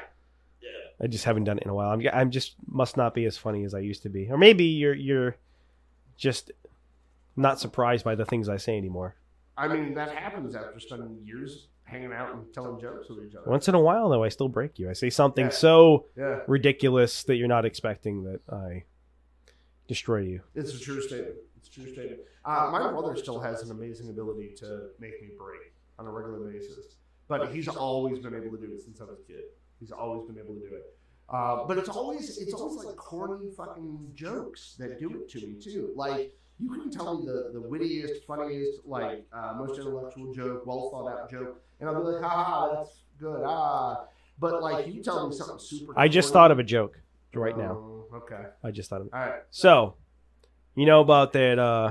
I just haven't done it in a while. I'm just must not be as funny as I used to be, or maybe you're just not surprised by the things I say anymore. I mean, that happens after spending years hanging out and telling jokes with each other. Once in a while, though, I still break you. I say something so ridiculous that you're not expecting that I destroy you. It's a true statement. My brother still has an amazing ability to make me break on a regular basis, but he's always been able to do it since I was a kid. He's always been able to do it. But it's always like corny fucking jokes that do it to me, too. Like, you can tell me the wittiest, funniest, like, most intellectual joke, well-thought-out joke, and I'll be like, ha, that's good, ah. But, like, you tell me something super corny. I just thought of a joke right now. Okay. I just thought of it. All right. So, you know about that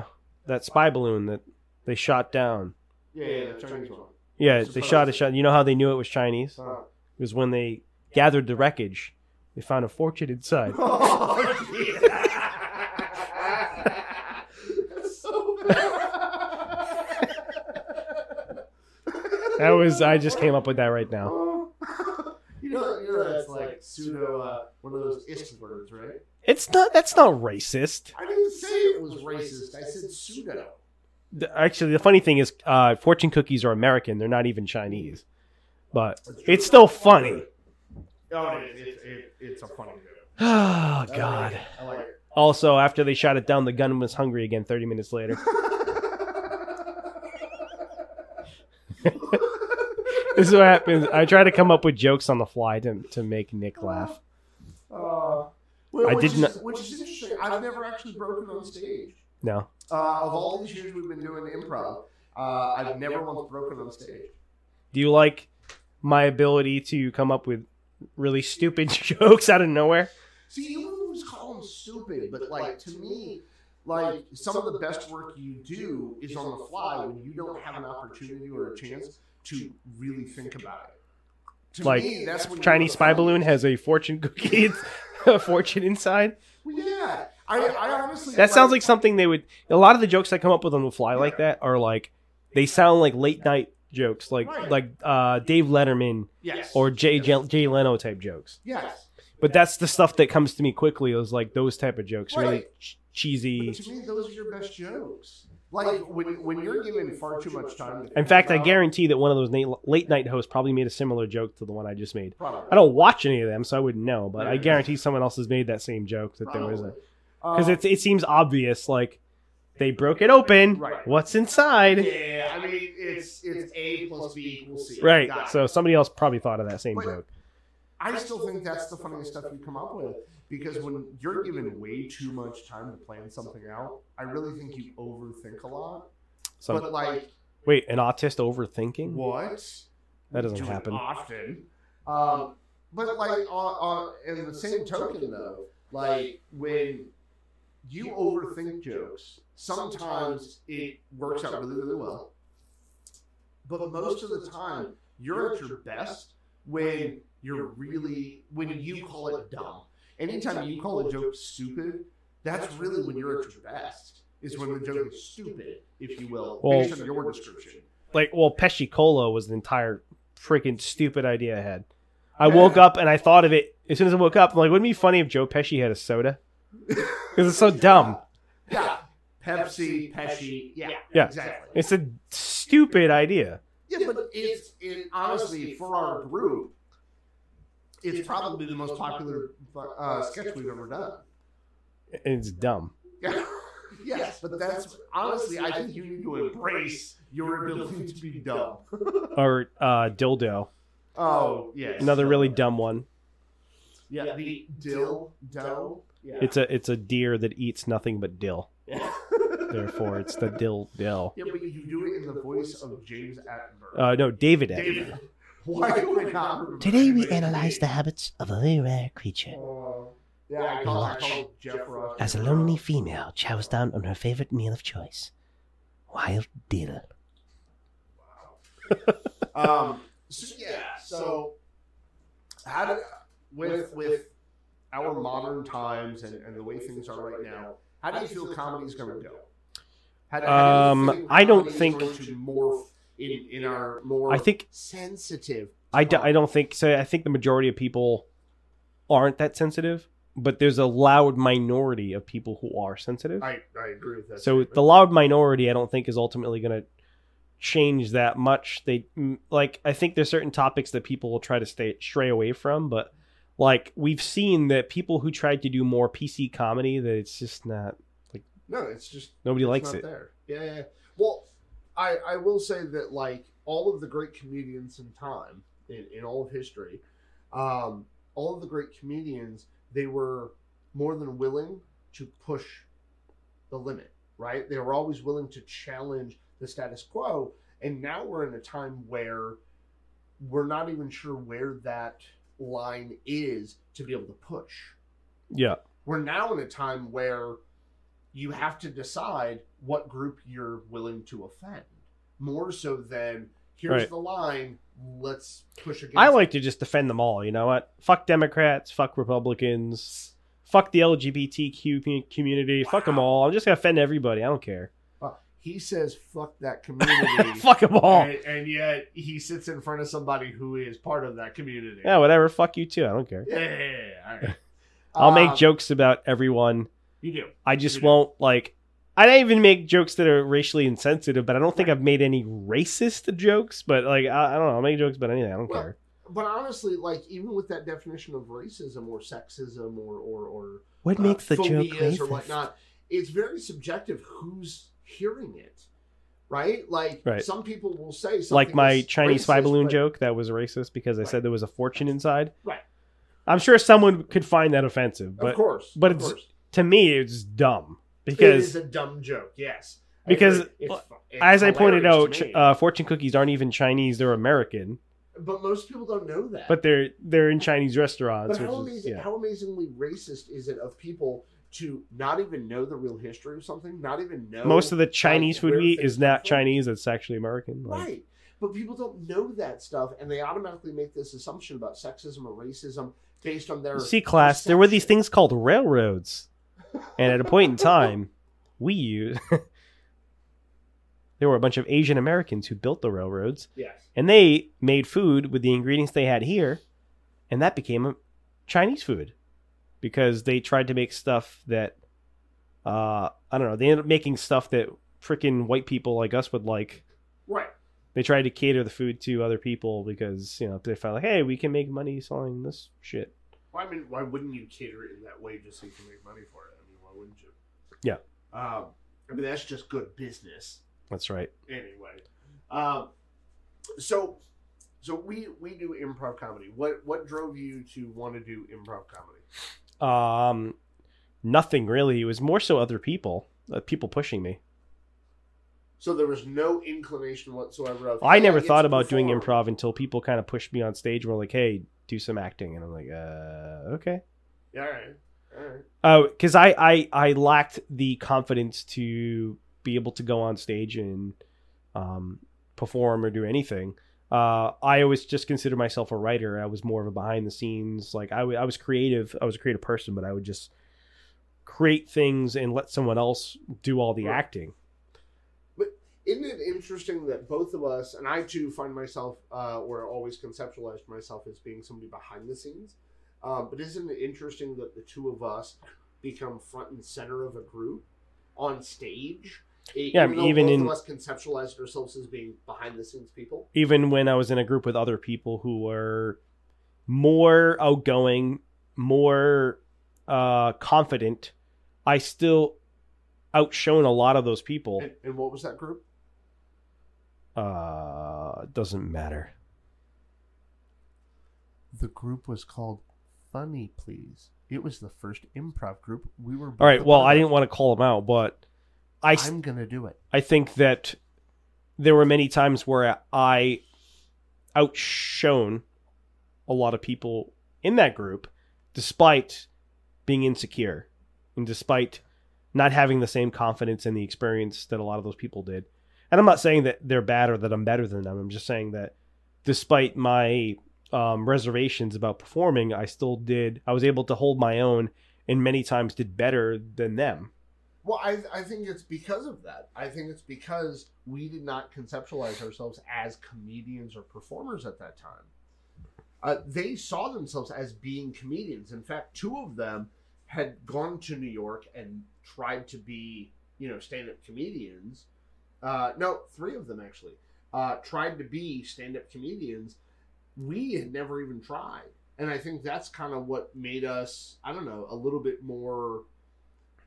spy balloon that they shot down? Yeah, the Chinese one. Yeah, they shot a shot. You know how they knew it was Chinese? It was when they gathered the wreckage, they found a fortune inside. Oh, yeah. That's so bad. That was, I just came up with that right now. You know that's like pseudo, one of those ish words, right? It's not, that's not racist. I didn't say it was racist. I said pseudo. Actually, the funny thing is, fortune cookies are American. They're not even Chinese. But it's still funny. Oh, it's a funny joke. Oh, God. I like it. Also, after they shot it down, the gun was hungry again 30 minutes later. This is what happens. I try to come up with jokes on the fly to make Nick laugh. Which is interesting. I've never actually broken on stage. No. Of all these years we've been doing improv, I've never once broken on stage. Do you like my ability to come up with really stupid jokes out of nowhere? See, you wouldn't always call them stupid, but like to me, like some of the best work you do is on the fly when you don't have an opportunity or a chance to really think about it. To like me, that's when Chinese spy balloon has a fortune cookie, a fortune inside. Well, yeah. I honestly, that sounds like something they would. A lot of the jokes I come up with on the fly like that are like, they sound like late night jokes, like right. Like Dave Letterman, yes. Or Jay Leno type jokes. Yes, but that's the stuff that comes to me quickly. It was like those type of jokes, right. Really cheesy. But to me, those are your best jokes. Like when you're given far too much time. In fact, I guarantee that one of those late night hosts probably made a similar joke to the one I just made. Probably. I don't watch any of them, so I wouldn't know. But yeah. I guarantee someone else has made that same joke that probably. There isn't. Because it seems obvious, like they broke it open. Right. What's inside? Yeah, I mean it's A plus B equals C. Right. So somebody else probably thought of that same joke. I still think that's the funniest stuff you come up with because when you're given way too much time to plan something out, I really think you overthink a lot. So, but like, wait, an autist overthinking? What? That doesn't happen often. But like, in the same token though, like when you overthink jokes. Sometimes it works out really, really well. But most of the time, you're at your best when you're really, when you call it dumb. Anytime you call a joke stupid, that's really when you're at your best, is when the joke is stupid, if you will, based on your description. Like, well, Pesci Cola was an entire freaking stupid idea I had. I woke up and I thought of it. As soon as I woke up, I'm like, wouldn't it be funny if Joe Pesci had a soda? Because it's so dumb. Yeah. Pepsi, Pesci. Yeah, exactly. It's a stupid idea. Yeah, but it's honestly, for our group, it's probably the most popular sketch we've ever done. And it's dumb. Yeah. Yes, but that's honestly, I think you need to embrace your ability to be dumb. Or dildo. Oh, yeah. Another really dumb one. Yeah, the dildo. Yeah. It's a deer that eats nothing but dill. Yeah. Therefore, it's the dill. Yeah, but you do it in the voice of James Attenborough. No, David Attenborough. Why do I not remember? Today we analyze the habits of a very rare creature. Yeah, watch as a lonely female chows down on her favorite meal of choice, wild dill. Wow. So how did with our modern times and the way things are right now, how do you feel comedy is going to go? I don't think going to morph in our more sensitive. I don't think so. I think the majority of people aren't that sensitive, but there's a loud minority of people who are sensitive. I agree with that. So the loud minority, I don't think, is ultimately going to change that much. I think there's certain topics that people will try to stray away from, but. Like, we've seen that people who tried to do more PC comedy, that it's just not, like... No, it's just... Nobody likes it. There. Yeah. Well, I will say that, like, all of the great comedians in time, in all of history, all of the great comedians, they were more than willing to push the limit, right? They were always willing to challenge the status quo, and now we're in a time where we're not even sure where that... line is to be able to push. Yeah. We're now in a time where you have to decide what group you're willing to offend more so than here's right. The line, let's push against. I like to just defend them all. You know what? Fuck Democrats, fuck Republicans, fuck the LGBTQ community, fuck them all. I'm just going to offend everybody. I don't care. He says, fuck that community. Fuck them all. And yet he sits in front of somebody who is part of that community. Yeah, whatever. Fuck you too. I don't care. Yeah. All right. I'll make jokes about everyone. You do. I just won't like... I don't even make jokes that are racially insensitive, but I don't think I've made any racist jokes. But like, I don't know. I'll make jokes about anything. I don't care. But honestly, like, even with that definition of racism or sexism or what makes the joke racist or whatnot, it's very subjective who's hearing it, right? Like, some people will say something like my Chinese spy balloon joke that was racist because I said there was a fortune inside. Right. I'm sure someone could find that offensive, but of course. To me, it's dumb because it is a dumb joke. Yes. Because it's as I pointed out, fortune cookies aren't even Chinese; they're American. But most people don't know that. But they're in Chinese restaurants. But how amazingly racist is it of people to not even know the real history of something? Not even know most of the Chinese food we eat is not Chinese; it's actually American. Like. Right. But people don't know that stuff, and they automatically make this assumption about sexism or racism based on their perception. There were these things called railroads, and at a point in time, there were a bunch of Asian Americans who built the railroads. Yes. And they made food with the ingredients they had here. And that became Chinese food because they tried to make stuff that, I don't know. They ended up making stuff that freaking white people like us would like. Right. They tried to cater the food to other people because, you know, they found like, hey, we can make money selling this shit. Well, I mean, why wouldn't you cater it in that way just so you can make money for it? I mean, why wouldn't you? Yeah. I mean, that's just good business. That's right. Anyway, so we do improv comedy. What drove you to want to do improv comedy? Nothing really. It was more so other people, pushing me. So there was no inclination whatsoever of. I never thought about doing improv until people kind of pushed me on stage. And were like, "Hey, do some acting," and I'm like, "Okay." Yeah, all right. Oh, because I lacked the confidence to be able to go on stage and perform or do anything. I always just considered myself a writer. I was more of a behind the scenes, like I was creative. I was a creative person, but I would just create things and let someone else do all the acting. But isn't it interesting that both of us, and I too find myself or always conceptualized myself as being somebody behind the scenes. But isn't it interesting that the two of us become front and center of a group on stage? Yeah, even both of us conceptualized ourselves as being behind the scenes people. Even when I was in a group with other people who were more outgoing, more confident, I still outshone a lot of those people. And what was that group? Doesn't matter. The group was called Funny, Please. It was the first improv group we were. All right. Well, I didn't want to call them out, but. I'm going to do it. I think that there were many times where I outshone a lot of people in that group despite being insecure and despite not having the same confidence and the experience that a lot of those people did. And I'm not saying that they're bad or that I'm better than them. I'm just saying that despite my reservations about performing, I was able to hold my own and many times did better than them. Well, I think it's because of that. I think it's because we did not conceptualize ourselves as comedians or performers at that time. They saw themselves as being comedians. In fact, two of them had gone to New York and tried to be, stand-up comedians. No, three of them actually tried to be stand-up comedians. We had never even tried. And I think that's kind of what made us, I don't know, a little bit more...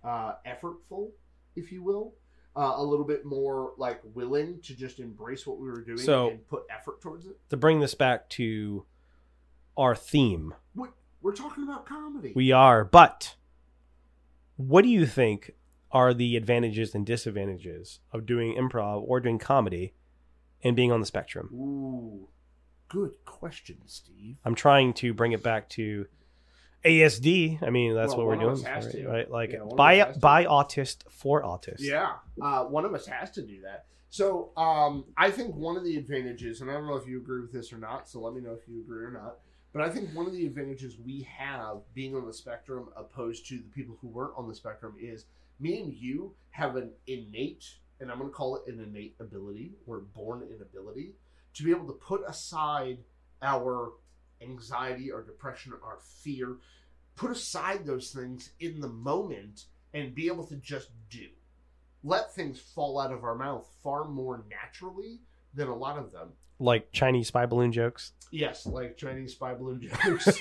effortful, if you will, a little bit more like willing to just embrace what we were doing and put effort towards it. To bring this back to our theme, we're talking about comedy. We are, but what do you think are the advantages and disadvantages of doing improv or doing comedy and being on the spectrum? Ooh, good question, Steve. I'm trying to bring it back to ASD. I mean, that's what we're doing, right? Like by autist for autist. Yeah. One of us has to do that. So I think one of the advantages, and I don't know if you agree with this or not, so let me know if you agree or not, but I think one of the advantages we have being on the spectrum opposed to the people who weren't on the spectrum is me and you have an innate and I'm going to call it an innate ability, or born inability, to be able to put aside our anxiety, our depression, our fear, put aside those things in the moment and be able to just do. Let things fall out of our mouth far more naturally than a lot of them. Like Chinese spy balloon jokes? Yes, like Chinese spy balloon jokes.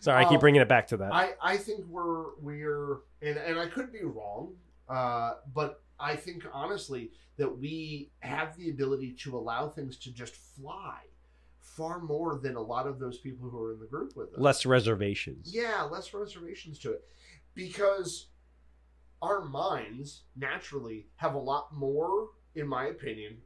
Sorry, I keep bringing it back to that. I think we're and I could be wrong, but I think honestly that we have the ability to allow things to just fly far more than a lot of those people who are in the group with us. Less reservations. Yeah, less reservations to it. Because our minds naturally have a lot more, in my opinion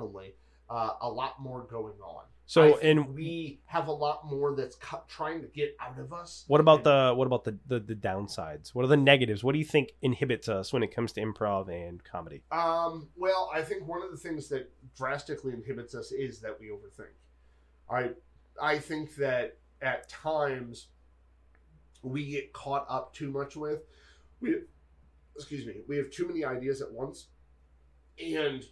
only, a lot more going on. So, and we have a lot more that's trying to get out of us. What about the downsides? What are the negatives? What do you think inhibits us when it comes to improv and comedy? Well, I think one of the things that drastically inhibits us is that we overthink. I think that at times we get caught up too much with, we have too many ideas at once, and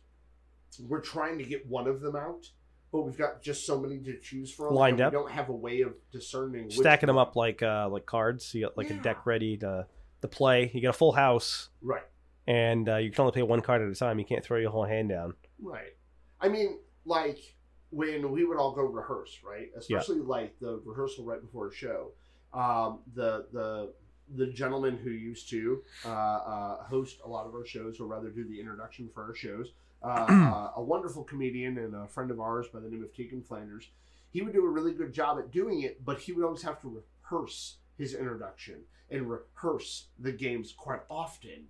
we're trying to get one of them out. But we've got just so many to choose from. Lined up. We don't have a way of discerning. Stacking them up like cards. You got a deck ready to play. You got a full house. Right. And you can only play one card at a time. You can't throw your whole hand down. Right. I mean, like when we would all go rehearse, right? Especially like the rehearsal right before a show. The gentleman who used to host a lot of our shows, or rather do the introduction for our shows, a wonderful comedian and a friend of ours by the name of Tegan Flanders, he would do a really good job at doing it, but he would always have to rehearse his introduction and rehearse the games quite often.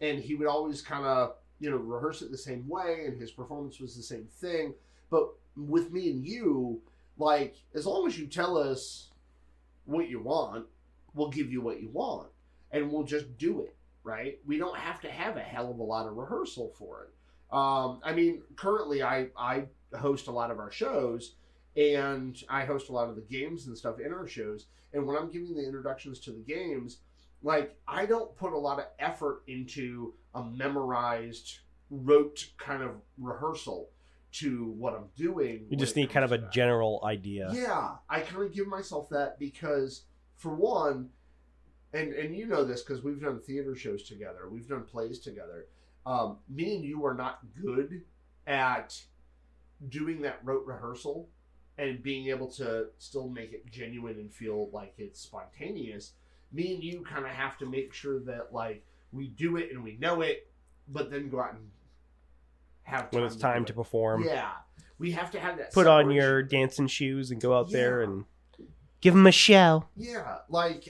And he would always kind of, rehearse it the same way, and his performance was the same thing. But with me and you, like, as long as you tell us what you want, we'll give you what you want, and we'll just do it, right? We don't have to have a hell of a lot of rehearsal for it. I mean, currently I host a lot of our shows, and I host a lot of the games and stuff in our shows. And when I'm giving the introductions to the games, like, I don't put a lot of effort into a memorized, rote kind of rehearsal to what I'm doing. You just need kind of a general idea. Yeah. I kind of give myself that because, for one, and you know this because we've done theater shows together, we've done plays together. Me and you are not good at doing that rote rehearsal and being able to still make it genuine and feel like it's spontaneous. Me and you kind of have to make sure that, like, we do it and we know it, but then go out and have time. When it's time to perform. Yeah. We have to have that. Put on your dancing shoes and go out there and give them a show. Yeah. Like,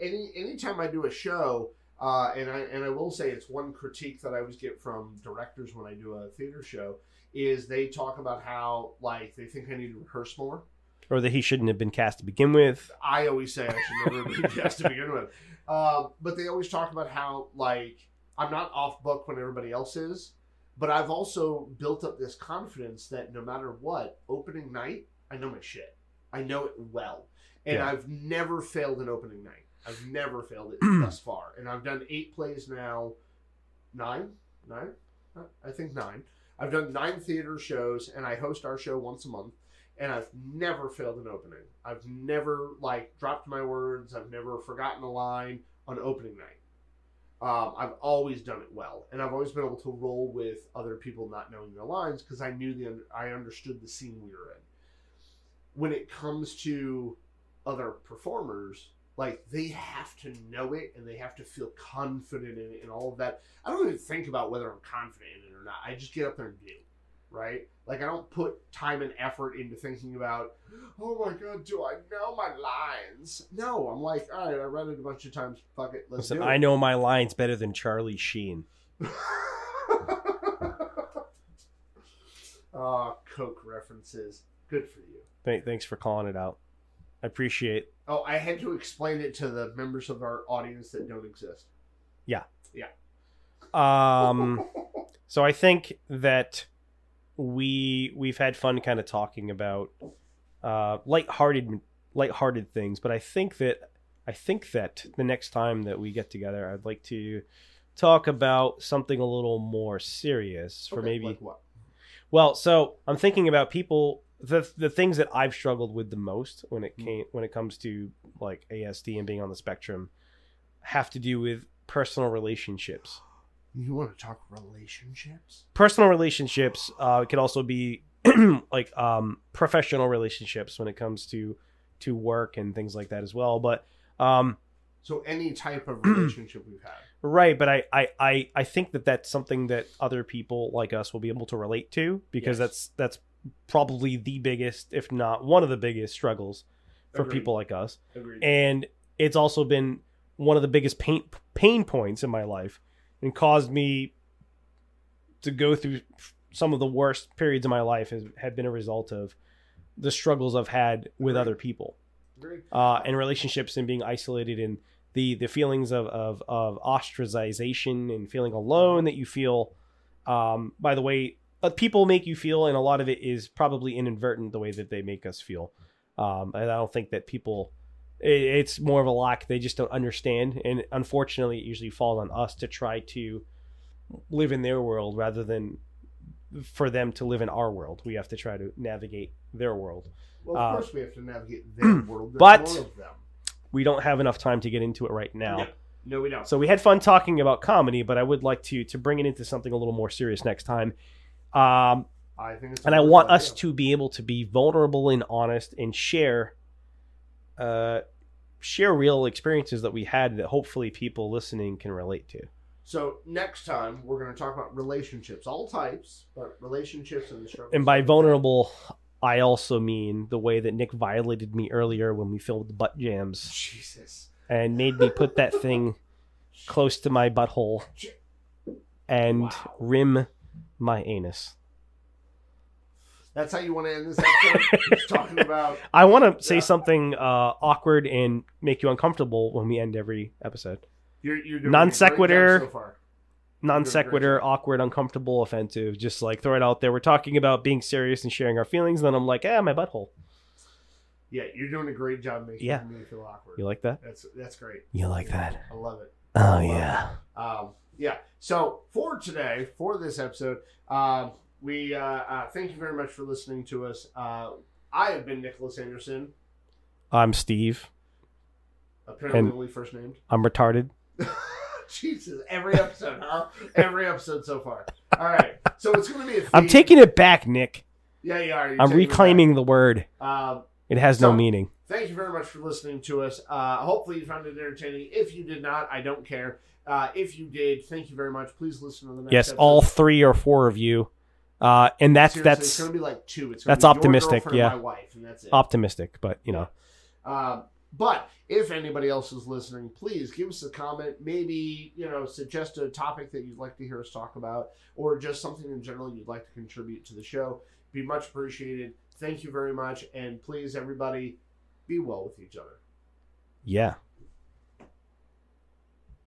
anytime I do a show, and I will say it's one critique that I always get from directors when I do a theater show is they talk about how, like, they think I need to rehearse more. Or that he shouldn't have been cast to begin with. I always say I should never have been cast to begin with. But they always talk about how, like, I'm not off book when everybody else is, but I've also built up this confidence that no matter what, opening night, I know my shit. I know it well. And I've never failed an opening night. I've never failed it thus far. And I've done 8 plays now. 9? I think 9. I've done 9 theater shows, and I host our show once a month. And I've never failed an opening. I've never, like, dropped my words. I've never forgotten a line on opening night. I've always done it well. And I've always been able to roll with other people not knowing their lines because I knew I understood the scene we were in. When it comes to other performers, like, they have to know it, and they have to feel confident in it and all of that. I don't even think about whether I'm confident in it or not. I just get up there and do it, right? Like, I don't put time and effort into thinking about, oh, my God, do I know my lines? No, I'm like, all right, I read it a bunch of times. Fuck it, let's do it. I know my lines better than Charlie Sheen. Oh, Coke references. Good for you. Thanks for calling it out. I appreciate it. Oh, I had to explain it to the members of our audience that don't exist. Yeah. Yeah. So I think that we've had fun kind of talking about lighthearted things, but I think that the next time that we get together, I'd like to talk about something a little more serious for maybe. Like what? Well, so I'm thinking about people, the things that I've struggled with the most when it came when it comes to like ASD and being on the spectrum have to do with personal relationships. You want to talk relationships? Personal relationships. It could also be like professional relationships when it comes to work and things like that as well. But so any type of relationship we've had. Right. But I think that that's something that other people like us will be able to relate to, because that's probably the biggest, if not one of the biggest struggles for people like us. Agreed. And it's also been one of the biggest pain points in my life and caused me to go through some of the worst periods of my life have been a result of the struggles I've had with other people. And relationships and being isolated and the feelings of ostracization and feeling alone that you feel. By the way, people make you feel, and a lot of it is probably inadvertent the way that they make us feel. And I don't think that people, it's more of a lack. They just don't understand. And unfortunately, it usually falls on us to try to live in their world rather than for them to live in our world. We have to try to navigate their world. Well, of course we have to navigate their world. But more of them. We don't have enough time to get into it right now. No, we don't. So we had fun talking about comedy, but I would like to bring it into something a little more serious next time. I think it's, and I want us to be able to be vulnerable and honest and share real experiences that we had that hopefully people listening can relate to. So next time we're going to talk about relationships, all types, but relationships and the struggle. And by vulnerable, I also mean the way that Nick violated me earlier when we filmed the butt jams. Jesus. And made me put that thing close to my butthole and rim my anus. That's how you want to end this episode? Just talking about... I want to say something awkward and make you uncomfortable when we end every episode. You're doing non-sequitur, so far. Non-sequitur, awkward, uncomfortable, offensive. Just like throw it out there. We're talking about being serious and sharing our feelings. And then I'm like, my butthole. Yeah, you're doing a great job making me feel awkward. You like that? That's great. You like that? I love it. Oh, I love it. Yeah. So for today, for this episode, we thank you very much for listening to us. I have been Nicholas Anderson. I'm Steve. Apparently only first named. I'm retarded. Jesus, every episode, huh? Every episode so far. All right. So it's going to be a theme. I'm taking it back, Nick. Yeah, you are. I'm reclaiming the word. It has no meaning. Thank you very much for listening to us. Hopefully you found it entertaining. If you did not, I don't care. If you did, thank you very much. Please listen to the next episode. All 3 or 4 of you. And that's it's going to be like 2. It's going to be optimistic, your girlfriend and my wife, and that's it. Optimistic, but, you know. But if anybody else is listening, please give us a comment. Maybe, suggest a topic that you'd like to hear us talk about, or just something in general you'd like to contribute to the show. Be much appreciated. Thank you very much. And please, everybody, be well with each other. Yeah.